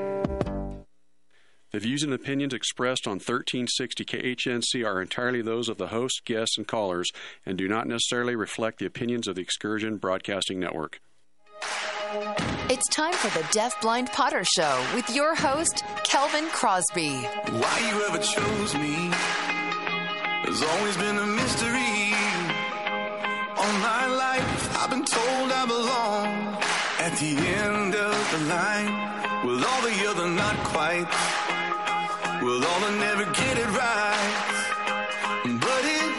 The views and opinions expressed on 1360 KHNC are entirely those of the host, guests, and callers, and do not necessarily reflect the opinions of the Excursion Broadcasting Network. It's time for the Deaf Blind Potter Show with your host, Kelvin Crosby. Why you ever chose me has always been a mystery. All my life I've been told I belong at the end of the line with all the other not quite. Well, all I never get it right, but it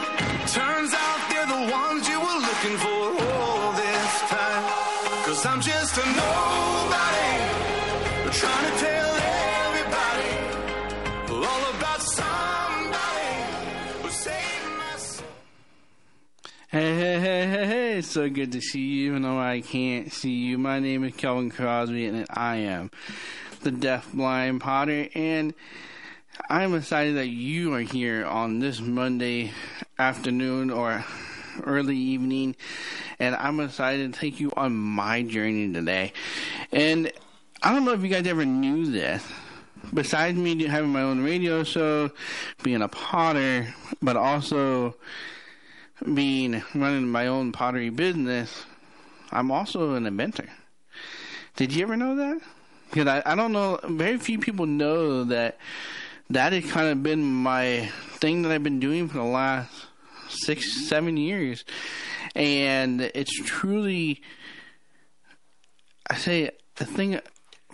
turns out they're the ones you were looking for all this time. 'Cause I'm just a nobody, but trying to tell everybody all about somebody who saved my soul. Hey, hey, hey, hey, hey, it's so good to see you, even though I can't see you. My name is Kelvin Crosby, and I am the Deaf Blind Potter, and I'm excited that you are here on this Monday afternoon or early evening, and I'm excited to take you on my journey today. And I don't know if you guys ever knew this. Besides me having my own radio show, being a potter, but also being running my own pottery business, I'm also an inventor. Did you ever know that? Because I don't know, very few people know that. That has kind of been my thing that I've been doing for the last 6-7 years. And it's truly, I say, a thing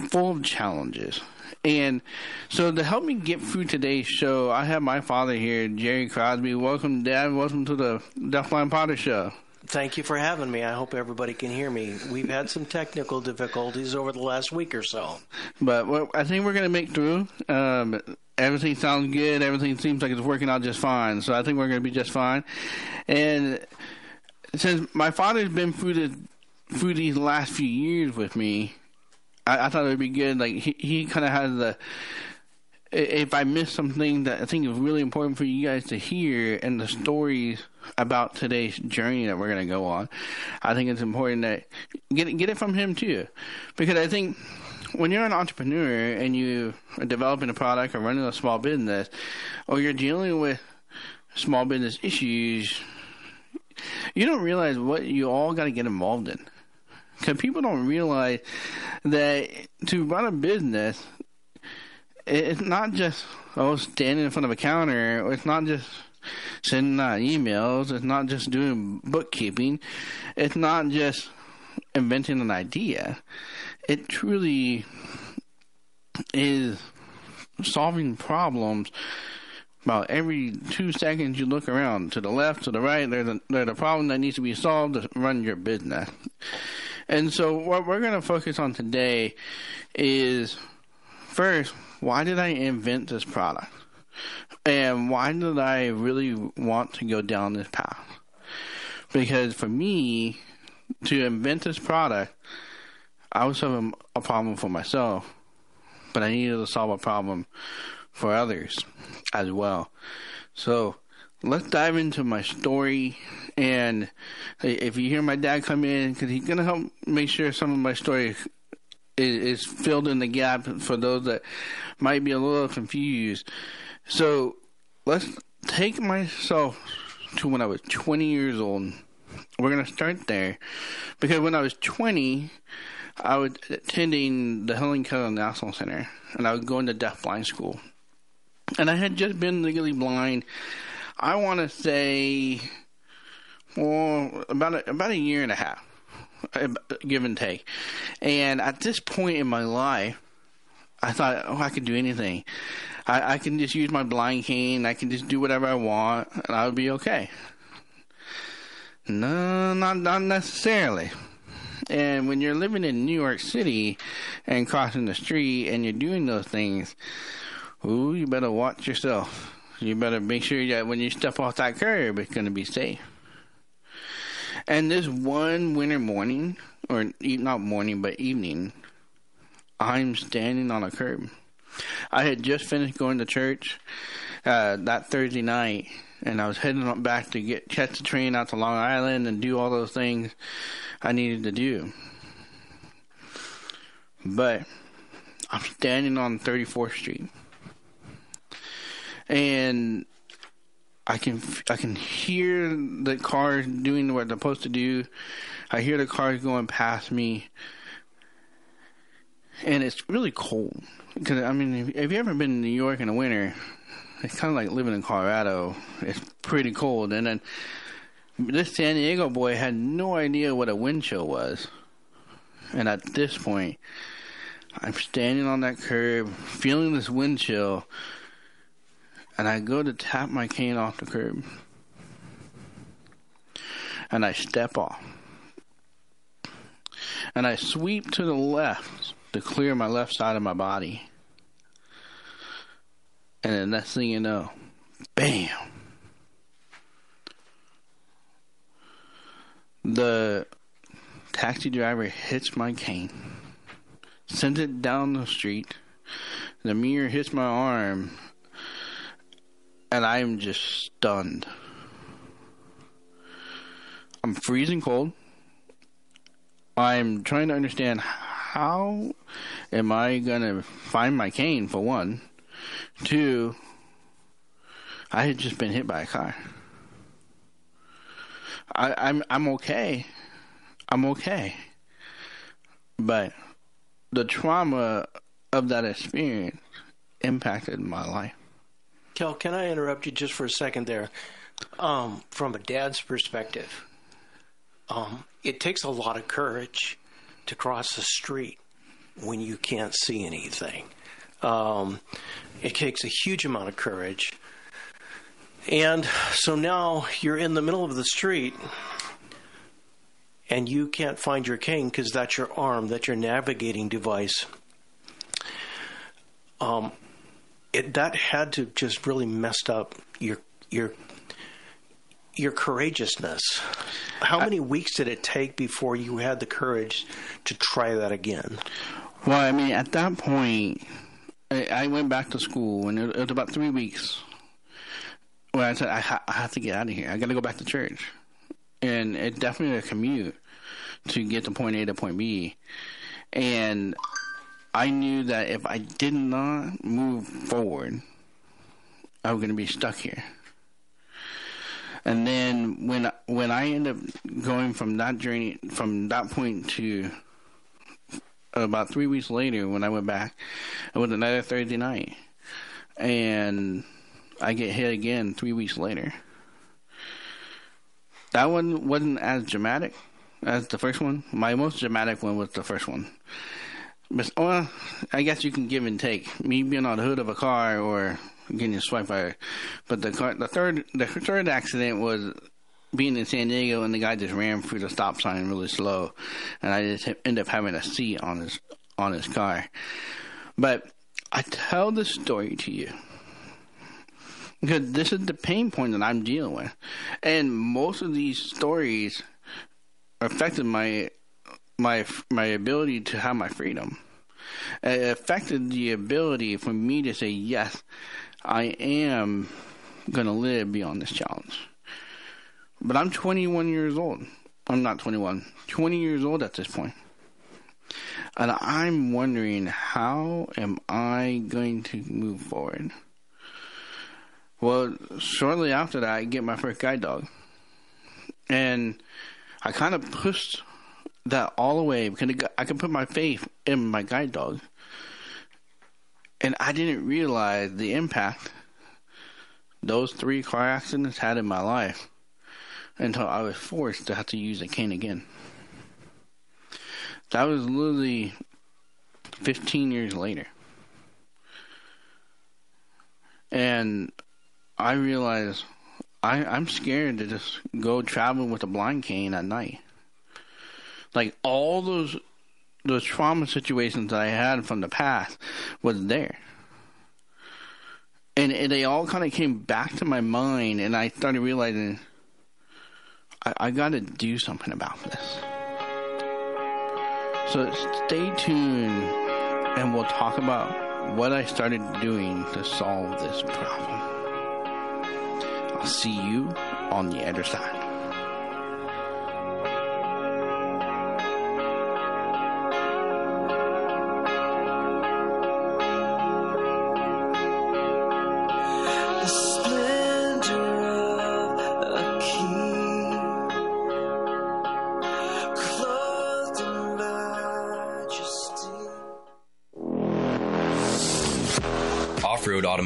full of challenges. And so to help me get through today's show, I have my father here, Jerry Crosby. Welcome, Dad. Welcome to the Deaf Blind Potter Show. Thank you for having me. I hope everybody can hear me. We've had some technical difficulties over the last week or so. But well, I think we're going to make through. Everything sounds good. Everything seems like it's working out just fine. So I think we're going to be just fine. And since my father's been through these last few years with me, I thought it would be good. Like he kind of has the, if I miss something that I think is really important for you guys to hear and the stories about today's journey that we're going to go on, I think it's important that get it from him too. Because I think when you're an entrepreneur and you are developing a product or running a small business, or you're dealing with small business issues, you don't realize what you all got to get involved in. Because people don't realize that to run a business, it's not just, oh, standing in front of a counter, or it's not just sending out emails, it's not just doing bookkeeping, it's not just inventing an idea. It truly is solving problems. About every 2 seconds you look around to the left, to the right, there's a problem that needs to be solved to run your business. And so what we're going to focus on today is, first, why did I invent this product? And why did I really want to go down this path? Because for me, to invent this product, I was solving a problem for myself, but I needed to solve a problem for others as well. So let's dive into my story. And if you hear my dad come in, because he's going to help make sure some of my story is filled in the gap for those that might be a little confused. So let's take myself to when I was 20 years old. We're going to start there, because when I was 20, I was attending the Helen Keller National Center, and I was going to deafblind school. And I had just been legally blind, I want to say, well, about a year and a half, give and take. And at this point in my life, I thought, oh, I could do anything. I can just use my blind cane. I can just do whatever I want, and I would be okay. No, not necessarily. And when you're living in New York City and crossing the street and you're doing those things, ooh, you better watch yourself. You better make sure that when you step off that curb, it's going to be safe. And this one winter morning, or not morning, but evening, I'm standing on a curb. I had just finished going to church that Thursday night, and I was heading back to catch the train out to Long Island and do all those things I needed to do. But I'm standing on 34th Street. And I can hear the cars doing what they're supposed to do. I hear the cars going past me. And it's really cold. Because, I mean, if you've ever been in New York in the winter, it's kind of like living in Colorado. It's pretty cold. And then this San Diego boy had no idea what a wind chill was. And at this point, I'm standing on that curb, feeling this wind chill. And I go to tap my cane off the curb. And I step off. And I sweep to the left to clear my left side of my body. And the next thing you know, bam! The taxi driver hits my cane. Sends it down the street. The mirror hits my arm. And I'm just stunned. I'm freezing cold. I'm trying to understand, how am I going to find my cane, for one? Two, I had just been hit by a car. I'm okay. I'm okay. But the trauma of that experience impacted my life. Kel, can I interrupt you just for a second there? From a dad's perspective, it takes a lot of courage to cross the street when you can't see anything. It takes a huge amount of courage. And so now you're in the middle of the street and you can't find your cane because that's your arm, that's your navigating device. That had to just really messed up your courageousness. How many weeks did it take before you had the courage to try that again? Well, I mean, at that point, I went back to school, and it was about 3 weeks where I said, I have to get out of here. I got to go back to church. And it definitely was a commute to get to point A to point B. And I knew that if I did not move forward, I was going to be stuck here. And then when I ended up going from that journey, from that point to about 3 weeks later when I went back, it was another Thursday night. And I get hit again 3 weeks later. That one wasn't as dramatic as the first one. My most dramatic one was the first one. But, well, I guess you can give and take. Me being on the hood of a car or getting swiped by her. But the third accident was being in San Diego, and the guy just ran through the stop sign really slow, and I just ended up having a seat on his car. But I tell this story to you because this is the pain point that I'm dealing with, and most of these stories affected my ability to have my freedom. It affected the ability for me to say, yes, I am going to live beyond this challenge. But I'm 21 years old. I'm not 21. 20 years old at this point. And I'm wondering, how am I going to move forward? Well, shortly after that, I get my first guide dog. And I kind of pushed that all away because I could put my faith in my guide dog. And I didn't realize the impact those 3 car accidents had in my life until I was forced to have to use a cane again. That was literally 15 years later. And I realized I'm scared to just go travel with a blind cane at night. Like all those trauma situations that I had from the past was there. And they all kind of came back to my mind, and I started realizing I got to do something about this. So stay tuned, and we'll talk about what I started doing to solve this problem. I'll see you on the other side.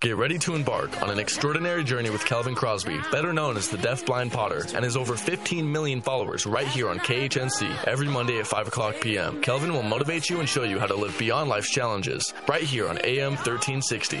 Get ready to embark on an extraordinary journey with Kelvin Crosby, better known as the Deaf Blind Potter, and his over 15 million followers right here on KHNC every Monday at 5 o'clock p.m. Kelvin will motivate you and show you how to live beyond life's challenges right here on AM 1360.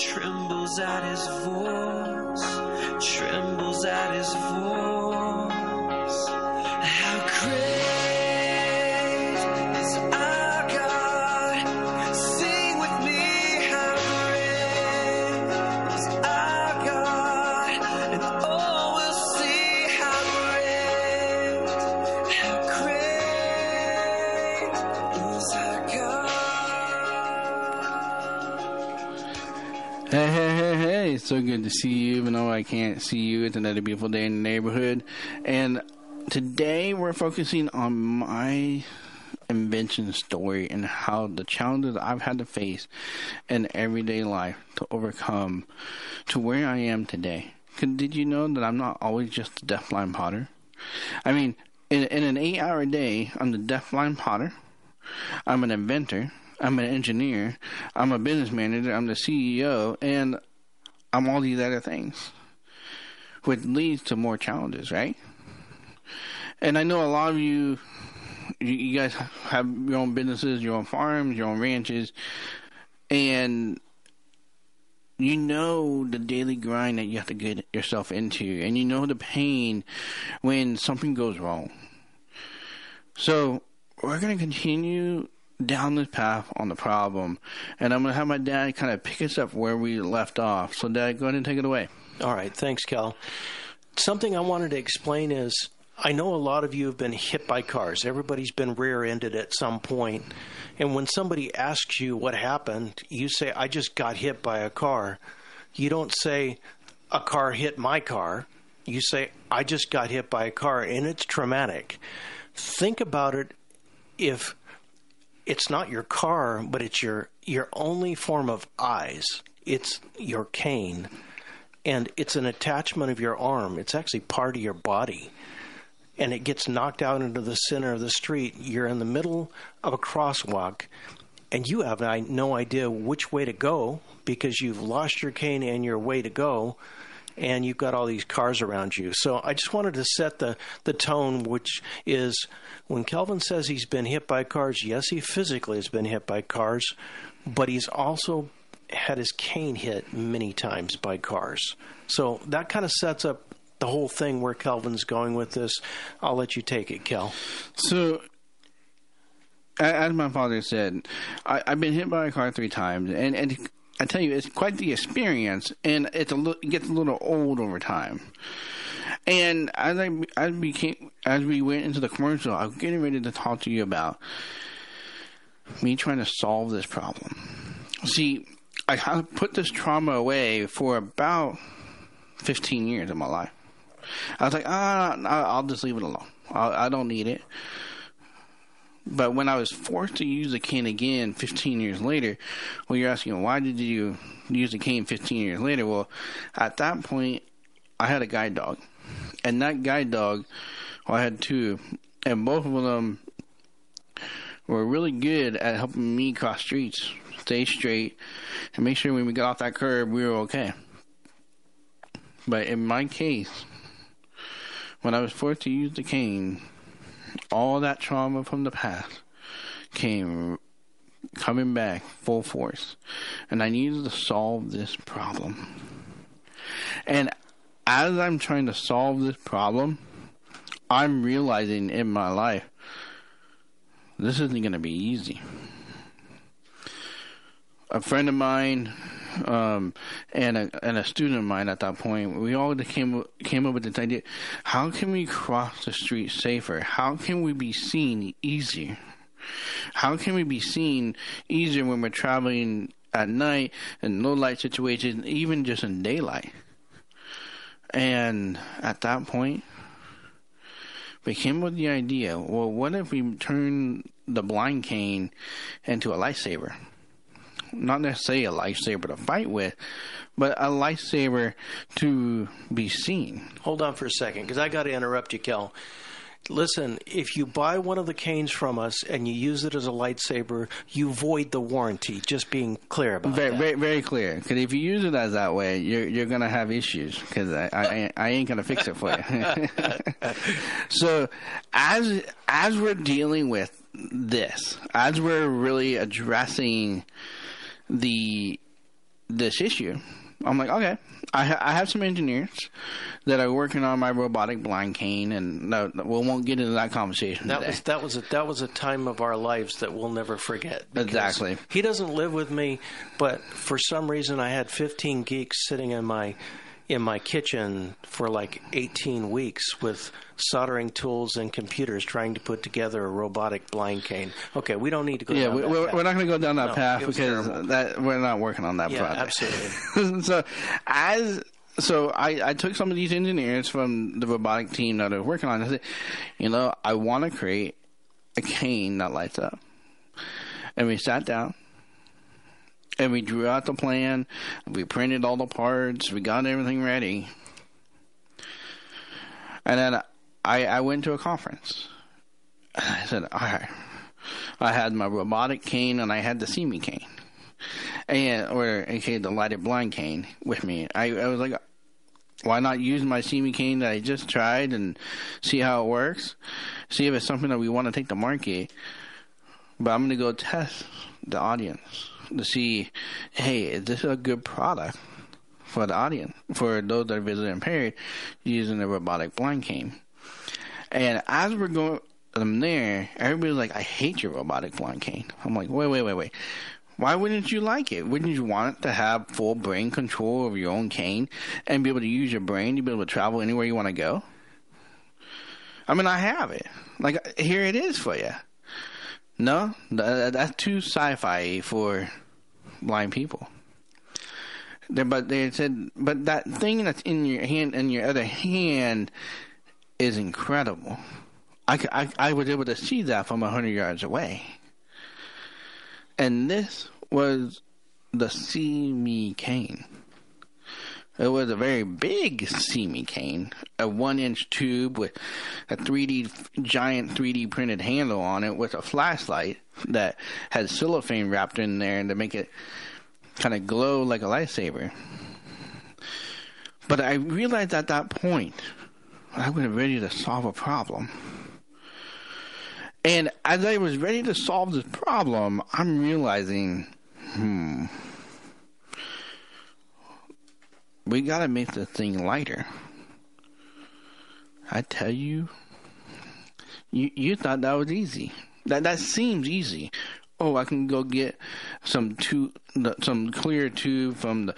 Trembles at his voice, trembles at his voice. How great is our God? Sing with me, how great is our God? And all will see how great is our God. Hey, it's so good to see you, even though I can't see you. It's another beautiful day in the neighborhood. And today we're focusing on my invention story and how the challenges I've had to face in everyday life to overcome to where I am today. Because did you know that I'm not always just the Deaf Blind Potter? I mean, in an 8-hour day, I'm the Deaf Blind Potter, I'm an inventor, I'm an engineer, I'm a business manager, I'm the CEO, and I'm all these other things, which leads to more challenges, right? And I know a lot of you guys have your own businesses, your own farms, your own ranches, and you know the daily grind that you have to get yourself into, and you know the pain when something goes wrong. So we're going to continue down this path on the problem, and I'm going to have my dad kind of pick us up where we left off. So, Dad, go ahead and take it away. All right. Thanks, Kel. Something I wanted to explain is I know a lot of you have been hit by cars. Everybody's been rear-ended at some point. And when somebody asks you what happened, you say, I just got hit by a car. You don't say, a car hit my car. You say, I just got hit by a car, and it's traumatic. Think about it if it's not your car, but it's your only form of eyes. It's your cane, and it's an attachment of your arm. It's actually part of your body, and it gets knocked out into the center of the street. You're in the middle of a crosswalk, and you have no idea which way to go because you've lost your cane and your way to go, and you've got all these cars around you. So I just wanted to set the tone, which is when Kelvin says he's been hit by cars, yes, he physically has been hit by cars, but he's also had his cane hit many times by cars. So that kind of sets up the whole thing where Kelvin's going with this. I'll let you take it, Kel. So, as my father said, I've been hit by a car 3 times, and I tell you, it's quite the experience, and it gets a little old over time. And as we went into the commercial, I'm getting ready to talk to you about me trying to solve this problem. See, I put this trauma away for about 15 years of my life. I was like, I'll just leave it alone. I don't need it. But when I was forced to use the cane again 15 years later, well, you're asking, why did you use the cane 15 years later? Well, at that point, I had a guide dog. And that guide dog, well, I had 2. And both of them were really good at helping me cross streets, stay straight, and make sure when we got off that curb, we were okay. But in my case, when I was forced to use the cane, all that trauma from the past came coming back full force. And I needed to solve this problem. And as I'm trying to solve this problem, I'm realizing in my life, this isn't going to be easy. A friend of mine and a student of mine at that point, we all came up with this idea: how can we cross the street safer? How can we be seen easier? How can we be seen easier when we're traveling at night in low light situations, even just in daylight? And at that point, we came up with the idea: well, what if we turn the blind cane into a lightsaber? Not necessarily a lightsaber to fight with, but a lightsaber to be seen. Hold on for a second, because I got to interrupt you, Kel. Listen, if you buy one of the canes from us and you use it as a lightsaber, you void the warranty, just being clear about that. Very, very clear, because if you use it as that way, you're going to have issues, because I ain't going to fix it for you. So as we're dealing with this, as we're really addressing this issue, I'm like, okay, I have some engineers that are working on my robotic blind cane, and no, we won't get into that conversation today. That was a time of our lives that we'll never forget. Exactly. He doesn't live with me, but for some reason I had 15 geeks sitting in my kitchen for like 18 weeks with soldering tools and computers trying to put together a robotic blind cane. Okay, we don't need to go down that path. Yeah, we're not going to go down that path because we're not working on that project. Yeah, absolutely. So I took some of these engineers from the robotic team that are working on it. I said, I want to create a cane that lights up. And we sat down. And we drew out the plan, we printed all the parts, we got everything ready. And then I went to a conference. And I said, all right, I had my robotic cane and I had the See Me Cane. Or the lighted blind cane with me. I was like, why not use my See Me Cane that I just tried and see how it works? See if it's something that we want to take to market. But I'm going to go test the audience to see, hey, is this a good product for the audience, for those that are visually impaired, using a robotic blind cane? And as we're going from there, everybody's like, I hate your robotic blind cane. I'm like, wait. Why wouldn't you like it? Wouldn't you want to have full brain control of your own cane and be able to use your brain to be able to travel anywhere you want to go? I mean, I have it. Like, here it is for you. No, that's too sci-fi for blind people. But they said, but that thing that's in your hand, in your other hand, is incredible. I was able to see that from 100 yards away. And this was the See Me Cane. It was a very big See Me Cane, a 1-inch tube with a giant 3D printed handle on it with a flashlight that had cellophane wrapped in there to make it kind of glow like a lightsaber. But I realized at that point I was ready to solve a problem. And as I was ready to solve this problem, I'm realizing, we got to make this thing lighter. I tell you, you thought that was easy. That seems easy. Oh, I can go get some clear tube from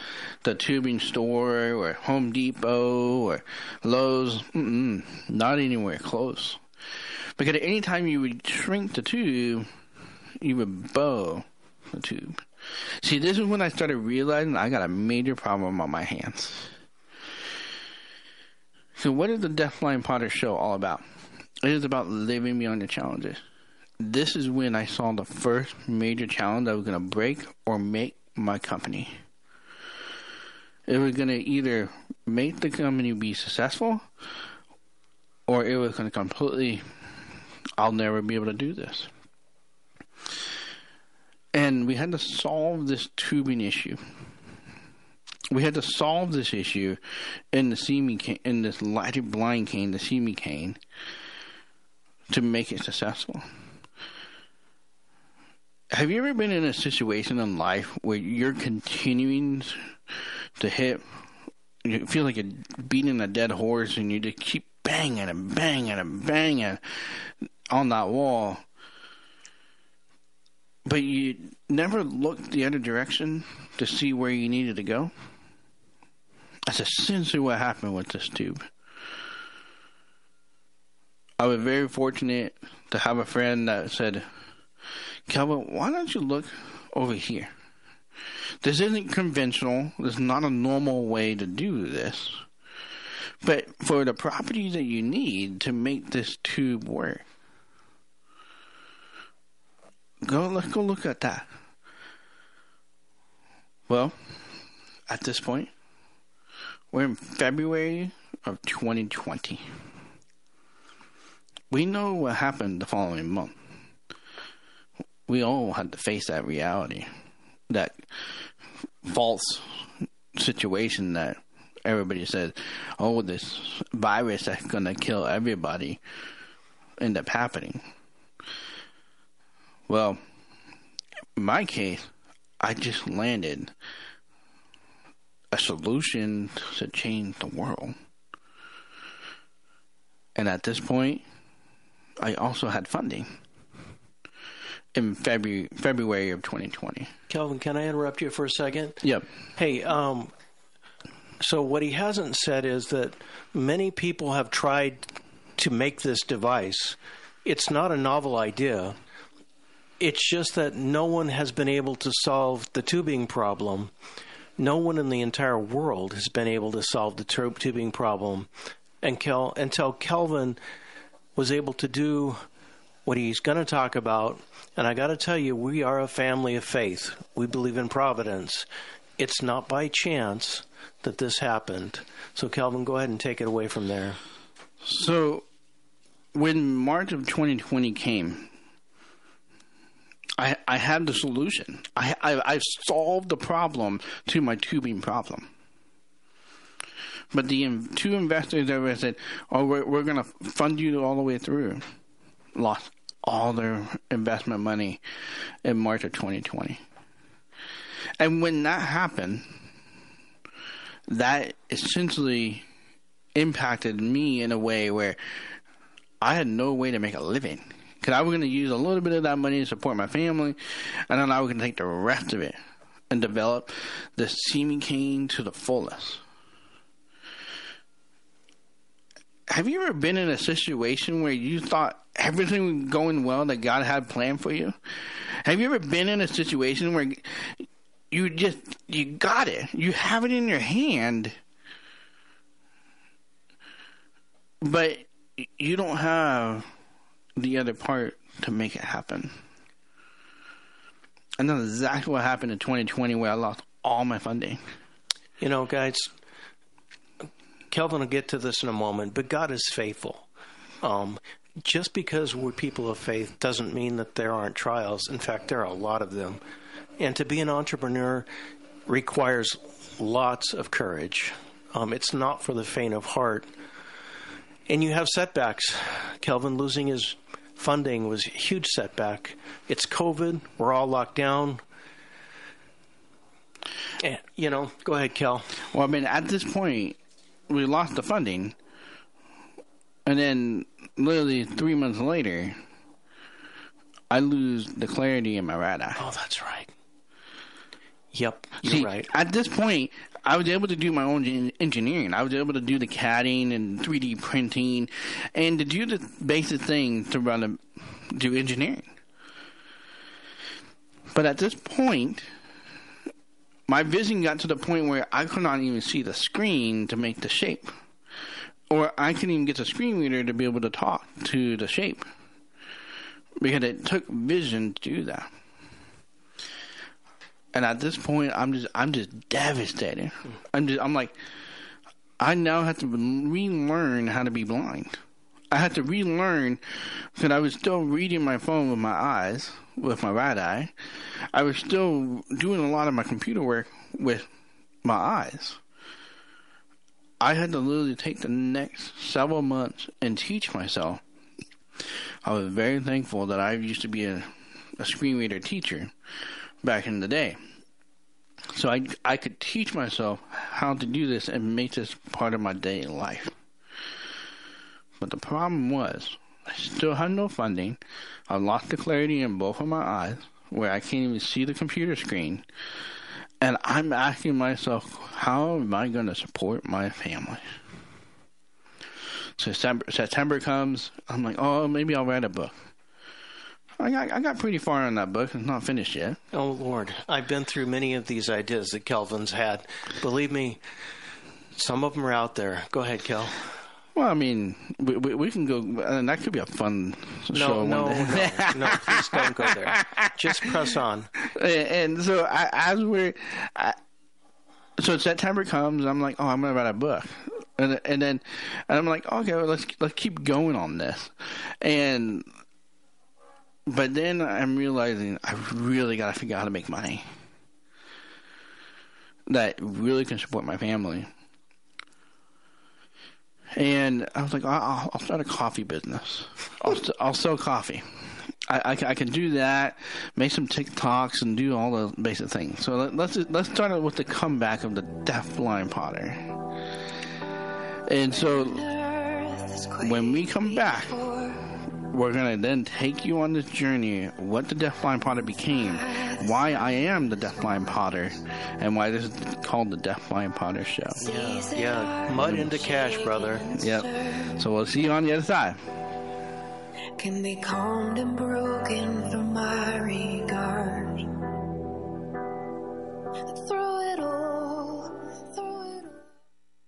the tubing store or Home Depot or Lowe's. Not anywhere close. Because any time you would shrink the tube, you would bow the tube. See, this is when I started realizing I got a major problem on my hands. So what is the Deaf Blind Potter show all about? It is about living beyond your challenges. This is when I saw the first major challenge that was going to break or make my company. It was going to either make the company be successful, or it was going to completely, I'll never be able to do this. And we had to solve this tubing issue. We had to solve this issue in the See Me Cane, in this lighted blind cane, the See Me Cane, to make it successful. Have you ever been in a situation in life where you're continuing to hit, you feel like you're beating a dead horse and you just keep banging and banging and banging on that wall, but you never looked the other direction to see where you needed to go? That's essentially what happened with this tube. I was very fortunate to have a friend that said, Kelvin, why don't you look over here? This isn't conventional. This is not a normal way to do this. But for the properties that you need to make this tube work, let's go look at that. Well, at this point, we're in February of 2020. We know what happened the following month. We all had to face that reality, that false situation that everybody said, oh, this virus that's going to kill everybody, end up happening. Well, in my case, I just landed a solution to change the world. And at this point, I also had funding. In February of 2020. Kelvin, can I interrupt you for a second? Yep. Hey, so what he hasn't said is that many people have tried to make this device. It's not a novel idea. It's just that no one has been able to solve the tubing problem. No one in the entire world has been able to solve the tubing problem until Kelvin was able to do what he's going to talk about. And I got to tell you, we are a family of faith. We believe in providence. It's not by chance that this happened. So, Kelvin, go ahead and take it away from there. So, when March of 2020 came, I had the solution. I solved the problem to my tubing problem. But the two investors that said, oh, we're going to fund you all the way through, lost all their investment money in March of 2020. And when that happened, that essentially impacted me in a way where I had no way to make a living, because I was going to use a little bit of that money to support my family, and then I was going to take the rest of it and develop the See Me Cane to the fullest. Have you ever been in a situation where you thought everything was going well that God had planned for you? Have you ever been in a situation where you got it, you have it in your hand, but you don't have the other part to make it happen? And that's exactly what happened in 2020, where I lost all my funding. You know, guys, Kelvin will get to this in a moment, but God is faithful. Just because we're people of faith doesn't mean that there aren't trials. In fact, there are a lot of them. And to be an entrepreneur requires lots of courage. It's not for the faint of heart. And you have setbacks. Kelvin losing his funding was a huge setback. It's COVID. We're all locked down. And, you know, go ahead, Kel. Well, I mean, at this point, we lost the funding. And then literally 3 months later, I lose the clarity in my right eye. Oh, that's right. Yep, you're right. At this point, I was able to do my own engineering. I was able to do the CADing and 3D printing and to do the basic things to do engineering. But at this point, my vision got to the point where I could not even see the screen to make the shape. Or I couldn't even get the screen reader to be able to talk to the shape. Because it took vision to do that. And at this point, I'm just devastated. I'm like, I now have to relearn how to be blind. I had to relearn because I was still reading my phone with my eyes, with my right eye. I was still doing a lot of my computer work with my eyes. I had to literally take the next several months and teach myself. I was very thankful that I used to be a screen reader teacher back in the day. So I could teach myself how to do this and make this part of my daily life. But the problem was, I still had no funding. I lost the clarity in both of my eyes, where I can't even see the computer screen. And I'm asking myself, how am I going to support my family? So September comes, I'm like, oh, maybe I'll write a book. I got pretty far on that book. It's not finished yet. Oh, Lord. I've been through many of these ideas that Kelvin's had. Believe me, some of them are out there. Go ahead, Kel. Well, I mean, we can go, and that could be a fun show. No, no, please don't go there. Just press on. And so so September comes, I'm like, oh, I'm going to write a book. And then I'm like, okay, well, let's keep going on this. But then I'm realizing I really got to figure out how to make money that really can support my family. And I was like, I'll start a coffee business. I'll sell coffee. I can do that, make some TikToks, and do all the basic things. So let's start out with the comeback of the Deaf Blind Potter. And so when we come back, we're going to then take you on this journey, what the Deaf Blind Potter became, why I am the Deaf Blind Potter, and why this is called the Deaf Blind Potter Show. Yeah. Mud into cash, brother. Yep. So we'll see you on the other side. Can be calmed and broken from my regard.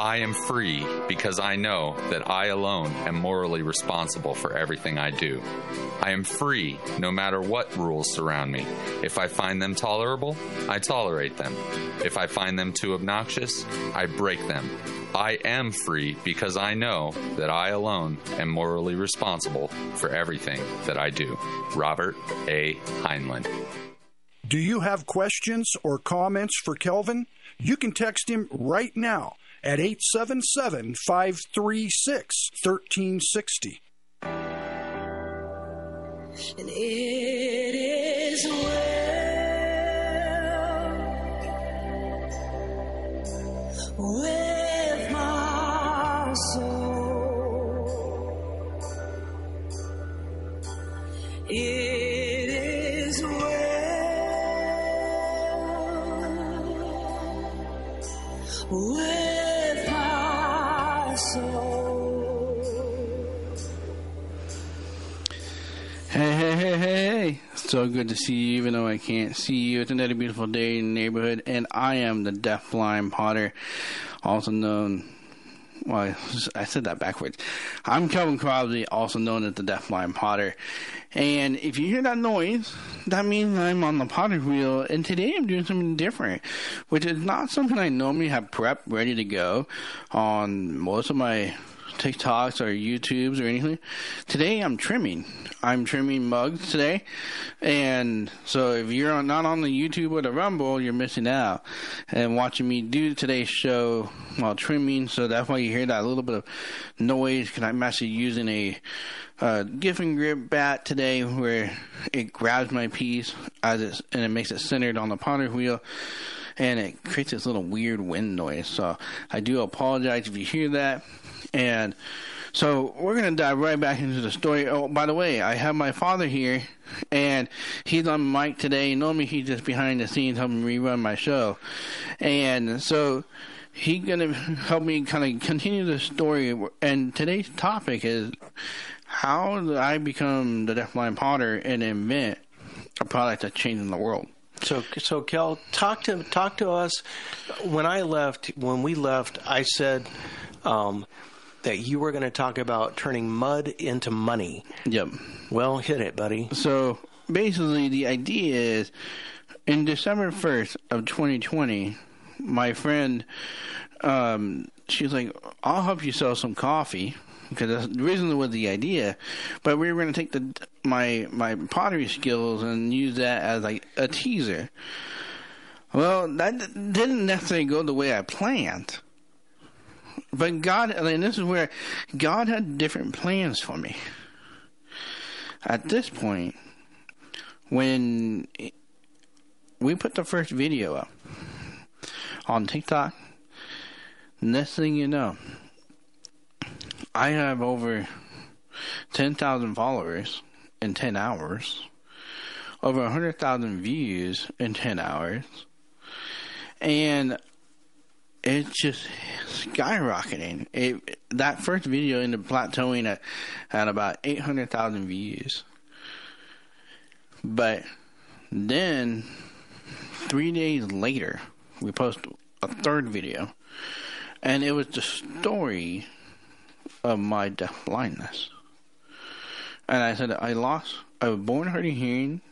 I am free because I know that I alone am morally responsible for everything I do. I am free no matter what rules surround me. If I find them tolerable, I tolerate them. If I find them too obnoxious, I break them. I am free because I know that I alone am morally responsible for everything that I do. Robert A. Heinlein. Do you have questions or comments for Kelvin? You can text him right now at 877-536-1360. And it is It is well with my soul. Hey. So good to see you, even though I can't see you. It's another beautiful day in the neighborhood, and I am the Deaf Blind Potter, also known... Well, I said that backwards. I'm Kelvin Crosby, also known as the Deaf Blind Potter. And if you hear that noise, that means I'm on the Potter Wheel. And today I'm doing something different, which is not something I normally have prepped, ready to go on most of my TikToks or YouTubes or anything. Today I'm trimming. I'm trimming mugs today. And so if you're not on the YouTube or the Rumble, you're missing out. And watching me do today's show while trimming. So that's why you hear that little bit of noise, because I'm actually using a Giffin Grip bat today, where it grabs my piece and it makes it centered on the Potter Wheel. And it creates this little weird wind noise. So I do apologize if you hear that. And so we're going to dive right back into the story. Oh, by the way, I have my father here, and he's on mic today. Normally he's just behind the scenes helping rerun my show. And so he's going to help me kind of continue the story. And today's topic is how did I become the Deaf Blind Potter and invent a product that's changing the world. So Kel, talk to us. When we left, I said that you were going to talk about turning mud into money. Yep. Well, hit it, buddy. So basically, the idea is, in December 1st of 2020, my friend, she's like, "I'll help you sell some coffee," because that's originally was the idea, but we were going to take my pottery skills and use that as like a teaser. Well, that didn't necessarily go the way I planned. But God, and this is where God had different plans for me. At this point, when we put the first video up on TikTok, next thing you know, I have over 10,000 followers in 10 hours, over 100,000 views in 10 hours, and it's just skyrocketing. That first video ended up plateauing at about 800,000 views. But then 3 days later, we posted a third video, and it was the story of my deaf blindness. And I said I was born hard of hearing,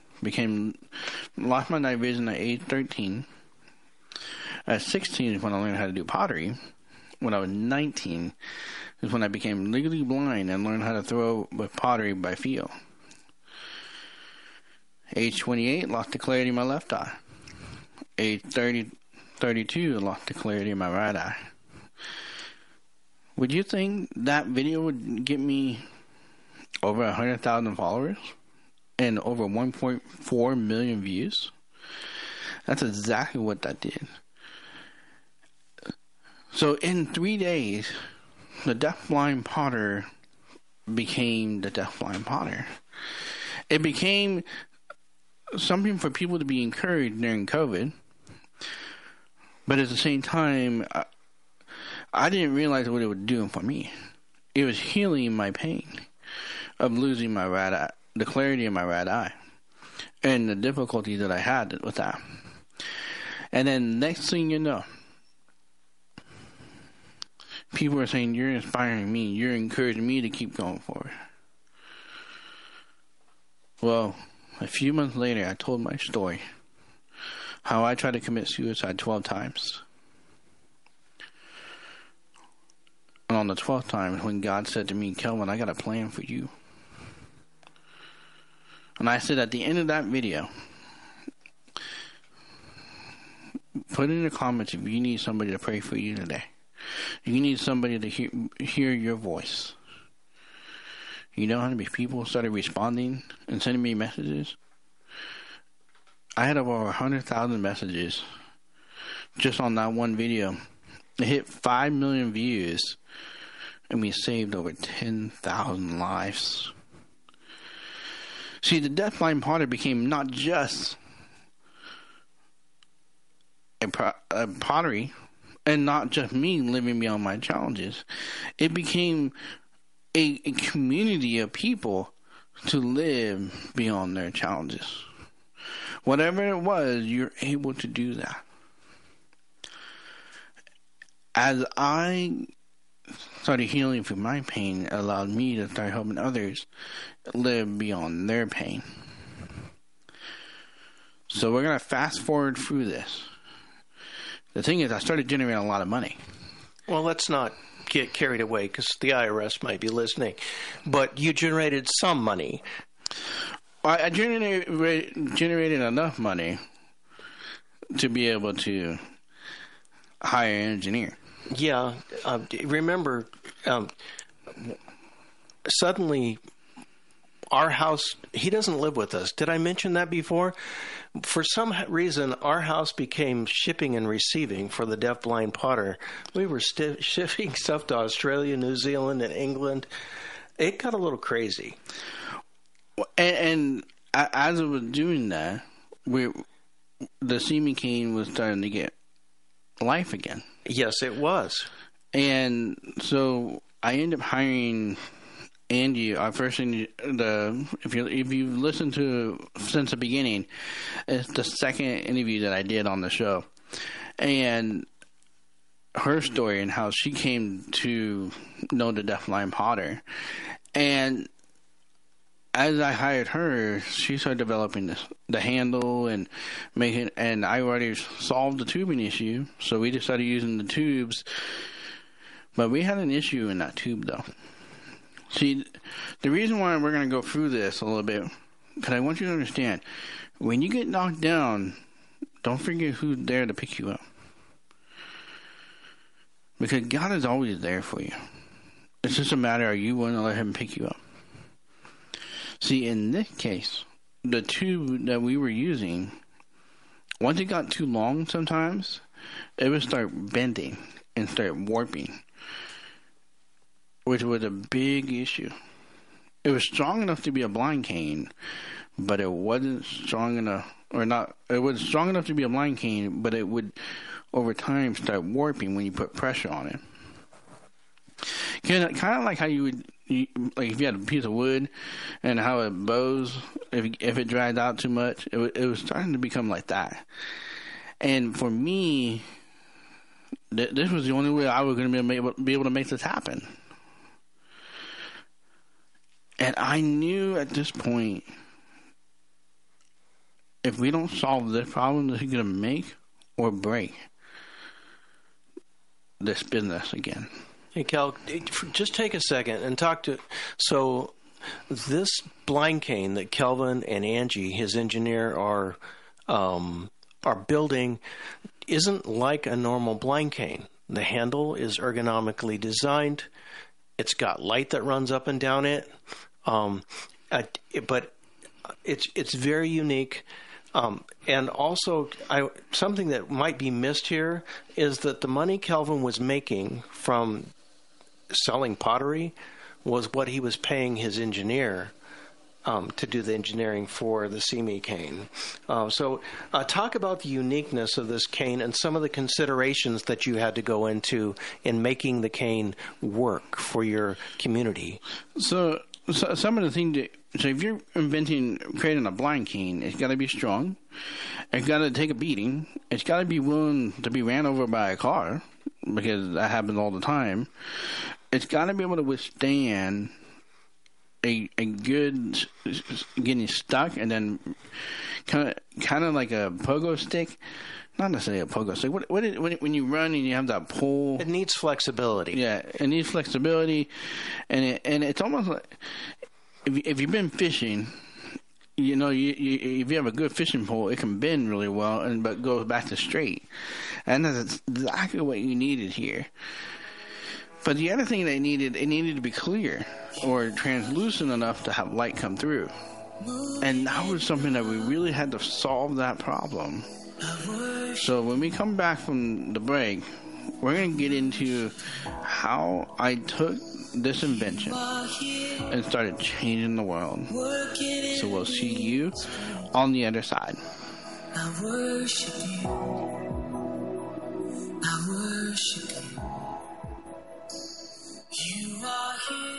lost my night vision at age 13. At 16 is when I learned how to do pottery. When I was 19 is when I became legally blind and learned how to throw with pottery by feel. Age 28, lost the clarity in my left eye. Age 32, lost the clarity in my right eye. Would you think that video would get me over 100,000 followers and over 1.4 million views? That's exactly what that did. So in 3 days, the Deaf Blind Potter became the Deaf Blind Potter. It became something for people to be encouraged during COVID. But at the same time, I didn't realize what it was doing for me. It was healing my pain of losing my right eye, the clarity in my right eye, and the difficulty that I had with that. And then next thing you know, people are saying, "You're inspiring me. You're encouraging me to keep going forward." Well, a few months later, I told my story, how I tried to commit suicide 12 times. And on the 12th time, when God said to me, "Kelvin, I got a plan for you." And I said at the end of that video, put in the comments if you need somebody to pray for you today. You need somebody to hear your voice. You know how many people started responding and sending me messages? I had over 100,000 messages just on that one video. It hit 5 million views, and we saved over 10,000 lives. See, the Deaf Blind Potter became not just a pottery and not just me living beyond my challenges. It became a community of people to live beyond their challenges. Whatever it was, you're able to do that. As I started healing from my pain, it allowed me to start helping others live beyond their pain. So we're going to fast forward through this. The thing is, I started generating a lot of money. Well, let's not get carried away because the IRS might be listening. But you generated some money. I generated enough money to be able to hire an engineer. Yeah. Remember, suddenly our house, he doesn't live with us. Did I mention that before? For some reason, our house became shipping and receiving for the Deaf Blind Potter. We were shipping stuff to Australia, New Zealand, and England. It got a little crazy. And as I was doing that, the See Me Cane was starting to get life again. Yes, it was. And so I ended up hiring Andy. Our first thing, if you've listened to since the beginning, it's the second interview that I did on the show, and her story and how she came to know the Deaf Blind Potter. And as I hired her, she started developing the handle and making. And I already solved the tubing issue, so we just started using the tubes. But we had an issue in that tube, though. See, the reason why we're going to go through this a little bit, because I want you to understand, when you get knocked down, don't forget who's there to pick you up. Because God is always there for you. It's just a matter of you wanting to let Him pick you up. See, in this case, the tube that we were using, once it got too long sometimes, it would start bending and start warping, which was a big issue. It was strong enough to be a blind cane, but it wasn't strong enough, or not, it was strong enough to be a blind cane, but it would, over time, start warping when you put pressure on it. Kind of like how you would, like if you had a piece of wood and how it bows, if it dried out too much, it was starting to become like that. And for me, this was the only way I was going to be able to make this happen. And I knew at this point, if we don't solve this problem, this is going to make or break this business again. Hey, Cal, just take a second and talk to... So this blind cane that Kelvin and Angie, his engineer, are building isn't like a normal blind cane. The handle is ergonomically designed. It's got light that runs up and down it. But it's very unique. And also, something that might be missed here is that the money Kelvin was making from selling pottery was what he was paying his engineer to do the engineering for the See Me Cane. So talk about the uniqueness of this cane and some of the considerations that you had to go into in making the cane work for your community. So some of the things so if you're creating a blind cane, it's got to be strong. It's got to take a beating. It's got to be willing to be ran over by a car, because that happens all the time. It's got to be able to withstand a good getting stuck, and then kind of like a pogo stick. Not necessarily a pogo stick. When you run and you have that pull, it needs flexibility. Yeah, it needs flexibility, and it's almost like if you've been fishing, you know, if you have a good fishing pole, it can bend really well, but goes back to straight, and that's exactly what you needed here. But the other thing it needed to be clear or translucent enough to have light come through. And that was something that we really had to solve that problem. So when we come back from the break, we're going to get into how I took this invention and started changing the world. So we'll see you on the other side. I worship you. I worship you. You are here.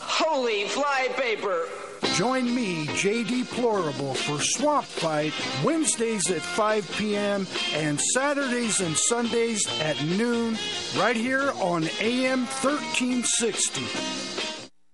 Holy flypaper! Join me, J.D. Plorable, for Swamp Fight Wednesdays at 5 p.m. and Saturdays and Sundays at noon right here on AM 1360.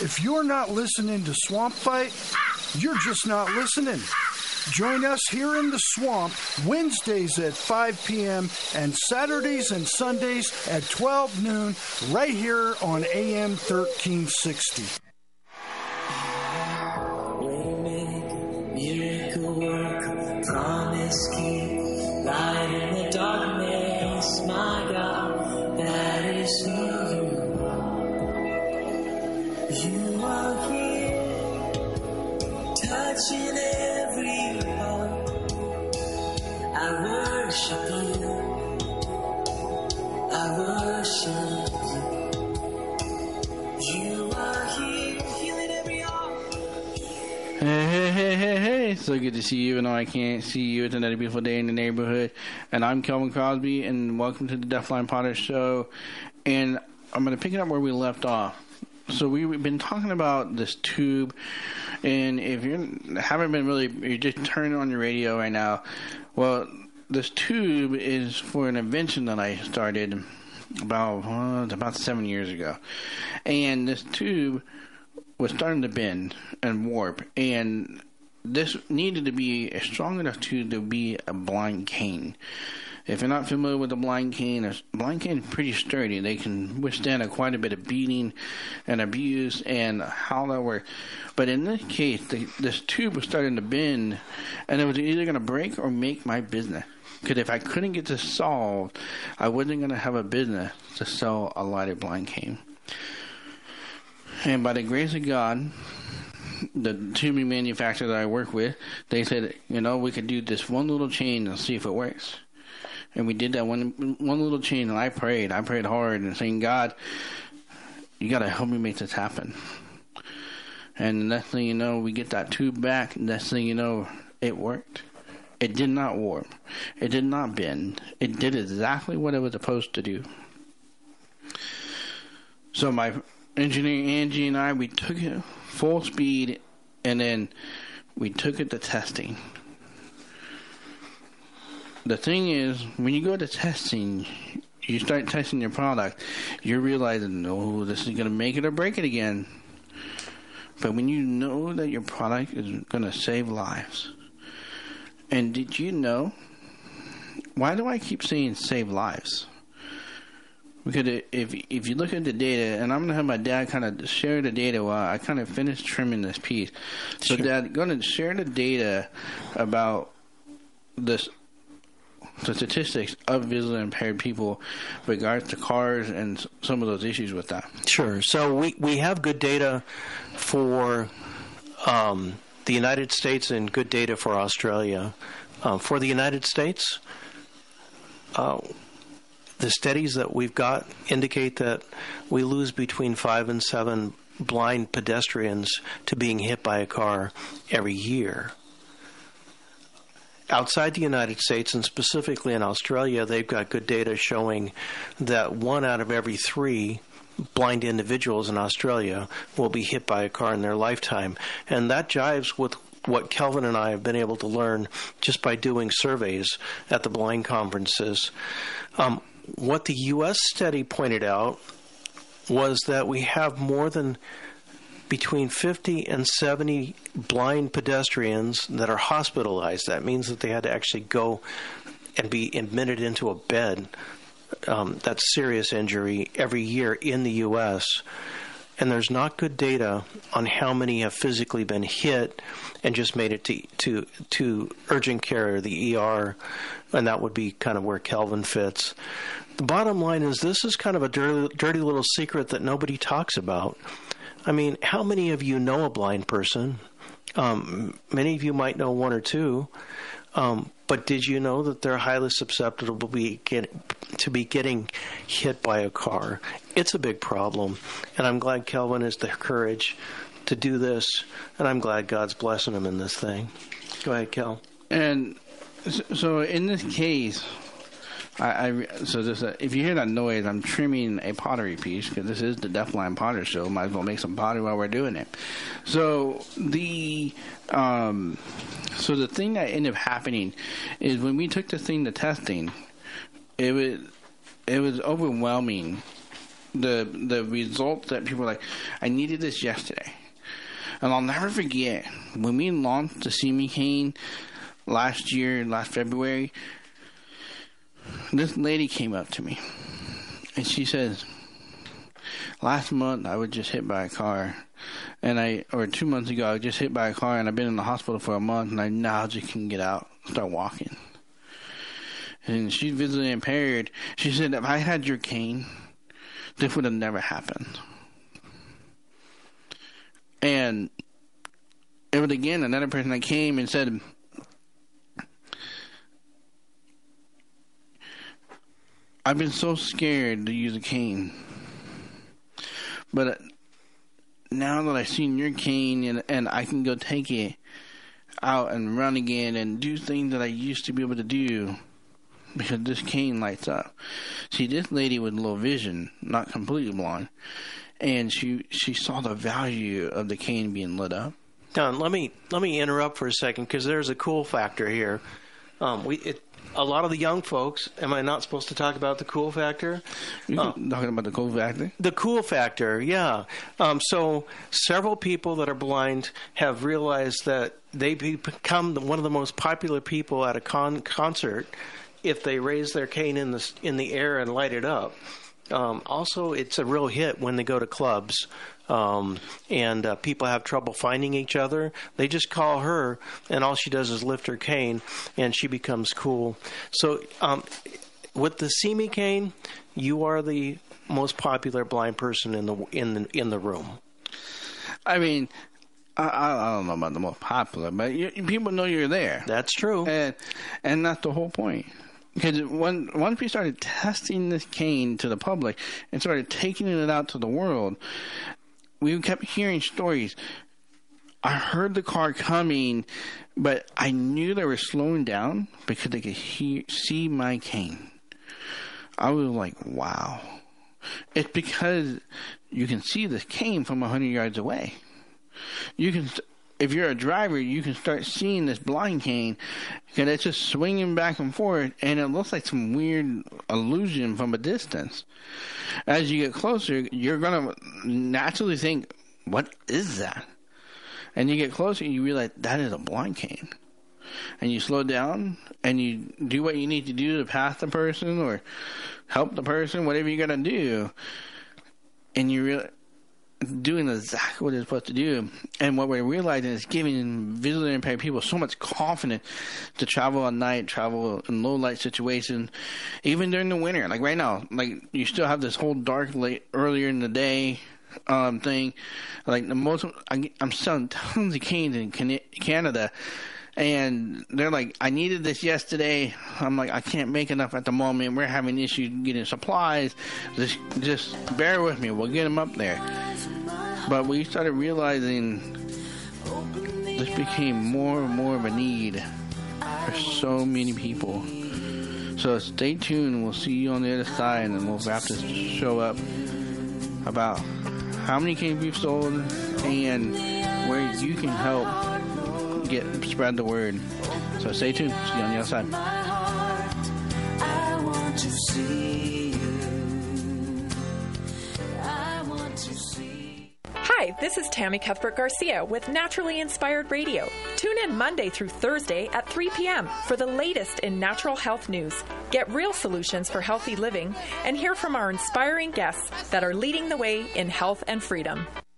If you're not listening to Swamp Fight, you're just not listening. Join us here in the swamp Wednesdays at 5 p.m. and Saturdays and Sundays at 12 noon right here on AM 1360. Waymaker, miracle worker, promise keeper, light in the darkness, my God, that is who you are. You are here, touching every heart. I worship you. I worship you. You are here, healing every heart. Hey. So good to see you. And I can't see you. It's another beautiful day in the neighborhood. And I'm Kelvin Crosby, and welcome to the Deaf Blind Potter Show. And I'm going to pick it up where we left off. So we've been talking about this tube, and if you haven't been really, you're just turning on your radio right now. Well, this tube is for an invention that I started about 7 years ago, and this tube was starting to bend and warp, and this needed to be a strong enough tube to be a blind cane. If you're not familiar with a blind cane is pretty sturdy. They can withstand quite a bit of beating and abuse and how that works. But in this case, this tube was starting to bend, and it was either going to break or make my business. Because if I couldn't get this solved, I wasn't going to have a business to sell a lighted blind cane. And by the grace of God, the tubing manufacturer that I work with, they said, we could do this one little change and see if it works. And we did that one little change, and I prayed hard and saying, God, you got to help me make this happen. And the next thing you know, we get that tube back. Next thing you know, it worked. It did not warp. It did not bend. It did exactly what it was supposed to do. So my engineer Angie and I, we took it full speed, and then we took it to testing. The thing is, when you go to testing, you start testing your product, you're realizing, this is going to make it or break it again. But when you know that your product is going to save lives, and did you know, why do I keep saying save lives? Because if you look at the data, and I'm going to have my dad kind of share the data while I kind of finish trimming this piece. So sure. Dad, going to share the data about this. The statistics of visually impaired people with regards to cars and some of those issues with that. Sure. So we have good data for the United States and good data for Australia. For the United States, the studies that we've got indicate that we lose between 5 and 7 blind pedestrians to being hit by a car every year. Outside the United States, and specifically in Australia, they've got good data showing that 1 out of every 3 blind individuals in Australia will be hit by a car in their lifetime. And that jives with what Kelvin and I have been able to learn just by doing surveys at the blind conferences. What the U.S. study pointed out was that we have more than between 50 and 70 blind pedestrians that are hospitalized. That means that they had to actually go and be admitted into a bed. That's serious injury every year in the U.S., and there's not good data on how many have physically been hit and just made it to urgent care or the ER, and that would be kind of where Kelvin fits. The bottom line is this is kind of a dirty little secret that nobody talks about. I mean, how many of you know a blind person? Many of you might know 1 or 2, but did you know that they're highly susceptible to be getting hit by a car? It's a big problem, and I'm glad Kelvin has the courage to do this, and I'm glad God's blessing him in this thing. Go ahead, Kel. And so in this case, if you hear that noise, I'm trimming a pottery piece because this is the Deaf Blind Potter Show. Might as well make some pottery while we're doing it. So the thing that ended up happening is when we took this thing to testing, it was overwhelming. The results that people were like, I needed this yesterday, and I'll never forget when we launched the See Me Cane last February. This lady came up to me, and she says, last month I was just hit by a car, or 2 months ago I was just hit by a car, and I've been in the hospital for a month, and I now just can get out and start walking. And she's visually impaired. She said, if I had your cane, this would have never happened. And it was, again, another person that came and said, I've been so scared to use a cane, but now that I've seen your cane and I can go take it out and run again and do things that I used to be able to do because this cane lights up. See, this lady with low vision, not completely blind, and she saw the value of the cane being lit up. Don, let me interrupt for a second because there's a cool factor here. A lot of the young folks, am I not supposed to talk about the cool factor? Talking about the cool factor? The cool factor, yeah. So several people that are blind have realized that they become one of the most popular people at a concert if they raise their cane in the air and light it up. Also, it's a real hit when they go to clubs. And people have trouble finding each other. They just call her, and all she does is lift her cane, and she becomes cool. So with the See Me Cane, you are the most popular blind person in the room. I mean, I don't know about the most popular, but people know you're there. That's true, and that's the whole point. Because once we started testing this cane to the public and started taking it out to the world, we kept hearing stories. I heard the car coming, but I knew they were slowing down because they could see my cane. I was like, wow. It's because you can see this cane from 100 yards away. You can, if you're a driver, you can start seeing this blind cane, and it's just swinging back and forth, and it looks like some weird illusion from a distance. As you get closer, you're going to naturally think, what is that? And you get closer, and you realize that is a blind cane. And you slow down, and you do what you need to do to pass the person or help the person, whatever you got to do. And you realize doing exactly what it's supposed to do. And what we're realizing is giving visually impaired people so much confidence to travel at night, travel in low light situations, even during the winter. Like right now, like you still have this whole dark late earlier in the day thing. Like I'm selling tons of canes in Canada, and they're like, I needed this yesterday. I'm like, I can't make enough at the moment. We're having issues getting supplies. Just bear with me. We'll get them up there. But we started realizing this became more and more of a need are so many people. So stay tuned. We'll see you on the other side, and we'll wrap this show up about how many canes we've sold and where you can help get spread the word. So stay tuned. See you on the other side. I want to see you. I want to see you. Hi, this is Tammy Cuthbert Garcia with Naturally Inspired Radio. Tune in Monday through Thursday at 3 p.m. for the latest in natural health news. Get real solutions for healthy living and hear from our inspiring guests that are leading the way in health and freedom.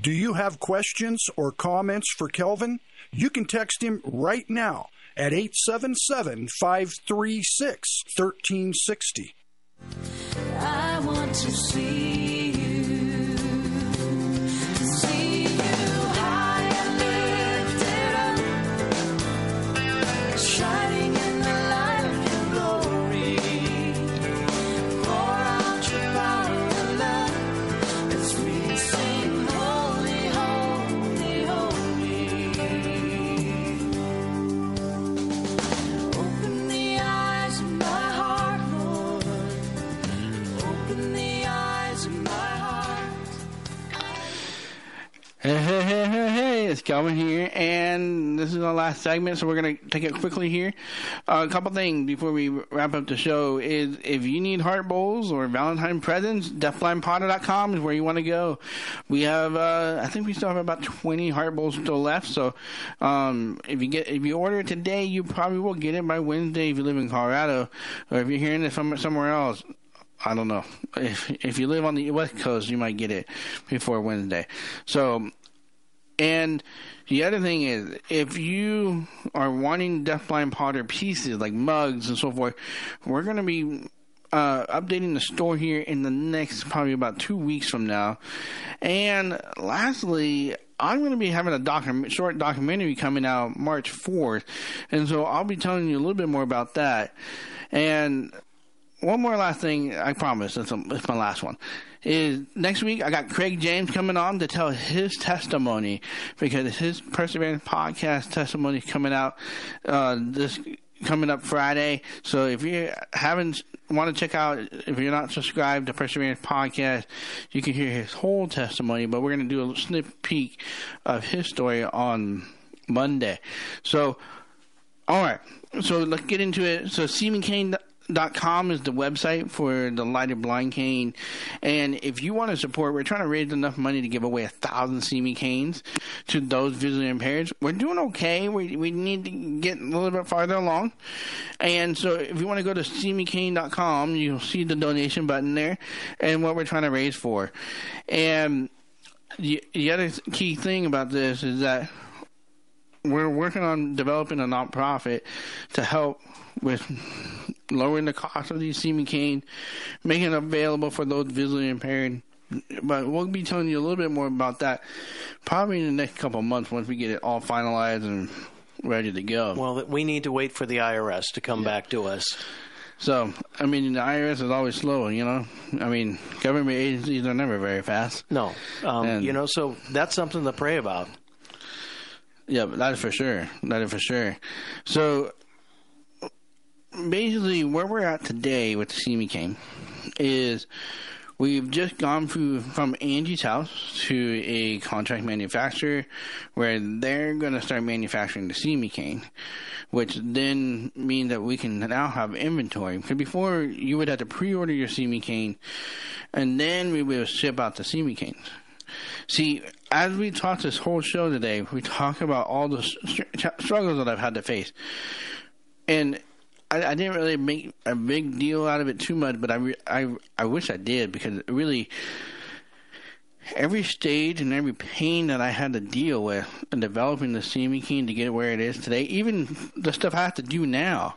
Do you have questions or comments for Kelvin? You can text him right now at 877-536-1360. I want to see you. To see you high and lifted up. Shining in the light of your glory. Pour out your power and love. Let's we sing holy, holy, holy. Open the eyes of my heart, Lord. Open the eyes of my heart. Hey, it's Kelvin here, and this is our last segment, so we're going to take it quickly here. A couple things before we wrap up the show is if you need heart bowls or Valentine presents, deafblindpotter.com is where you want to go. We have, I think we still have about 20 heart bowls still left, so if you order it today, you probably will get it by Wednesday if you live in Colorado, or if you're hearing it somewhere else. I don't know. If you live on the West Coast, you might get it before Wednesday. So, and the other thing is, if you are wanting Deafblind Potter pieces like mugs and so forth, we're going to be updating the store here in the next probably about 2 weeks from now. And lastly, I'm going to be having a short documentary coming out March 4th. And so I'll be telling you a little bit more about that. And one more last thing, I promise, it's my last one, is next week I got Craig James coming on to tell his testimony, because his Perseverance Podcast testimony is coming out coming up Friday. So if you want to check out, if you're not subscribed to Perseverance Podcast, you can hear his whole testimony, but we're going to do a sneak peek of his story on Monday. So, all right, so let's get into it. So SeeMeCane.com is the website for the lighted blind cane, and if you want to support, we're trying to raise enough money to give away 1,000 See Me Canes to those visually impaired. We're doing okay. We need to get a little bit farther along, and so if you want to go to SeeMeCane.com, you'll see the donation button there and what we're trying to raise for. And the other key thing about this is that we're working on developing a nonprofit to help with lowering the cost of these See Me Cane, making it available for those visually impaired. But we'll be telling you a little bit more about that probably in the next couple of months once we get it all finalized and ready to go. Well, we need to wait for the IRS to come back to us. So, I mean, the IRS is always slow, you know. I mean, government agencies are never very fast. No. So that's something to pray about. Yeah, that is for sure. So basically where we're at today with the See Me Cane is We've just gone from Angie's house to a contract manufacturer where they're going to start manufacturing the See Me Cane, which then means that we can now have inventory. Because before, you would have to pre-order your See Me Cane, and then we will ship out the See Me Canes. See, as we talk this whole show today, we talk about all the struggles that I've had to face. And I didn't really make a big deal out of it too much, but I wish I did, because really every stage and every pain that I had to deal with in developing the See Me Cane to get where it is today, even the stuff I have to do now,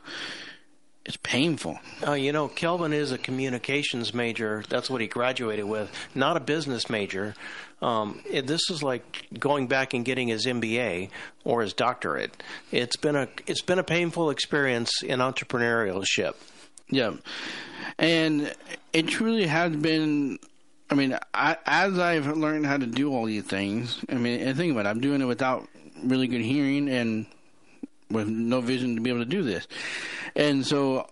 it's painful. You know, Kelvin is a communications major. That's what he graduated with, not a business major. This is like going back and getting his MBA or his doctorate. It's been a painful experience in entrepreneurship. Yeah, and it truly has been. I mean, as I've learned how to do all these things, I mean, and think about it, I'm doing it without really good hearing and with no vision to be able to do this. And so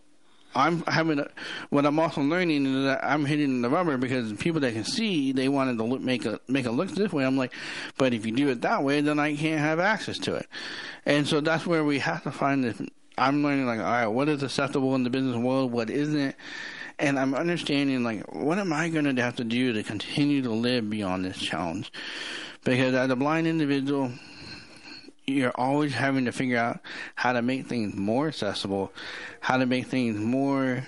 what I'm also learning is that I'm hitting the rubber, because people that can see, they wanted to look, make a look this way. I'm like, but if you do it that way, then I can't have access to it. And so that's where we have to find this. I'm learning, like, all right, what is acceptable in the business world? What isn't? And I'm understanding, like, what am I going to have to do to continue to live beyond this challenge? Because as a blind individual, you're always having to figure out how to make things more accessible, how to make things more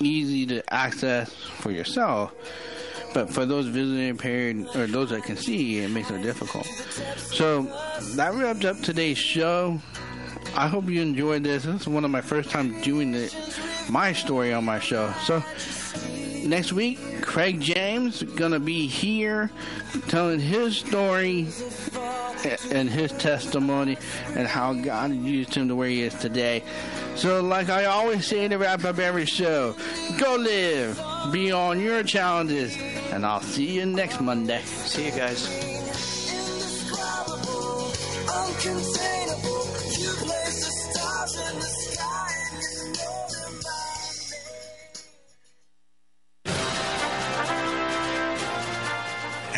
easy to access for yourself. But for those visually impaired or those that can see, it makes it difficult. So that wraps up today's show. I hope you enjoyed this. This is one of my first time doing my story on my show. So next week, Craig James going to be here telling his story and his testimony and how God used him to where he is today. So like I always say to wrap up every show, go live beyond your challenges, and I'll see you next Monday. See you guys.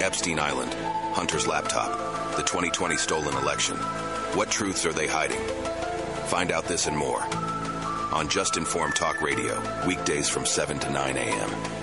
Epstein Island, Hunter's laptop, the 2020 stolen election. What truths are they hiding? Find out this and more on Just Informed Talk Radio, weekdays from 7 to 9 a.m.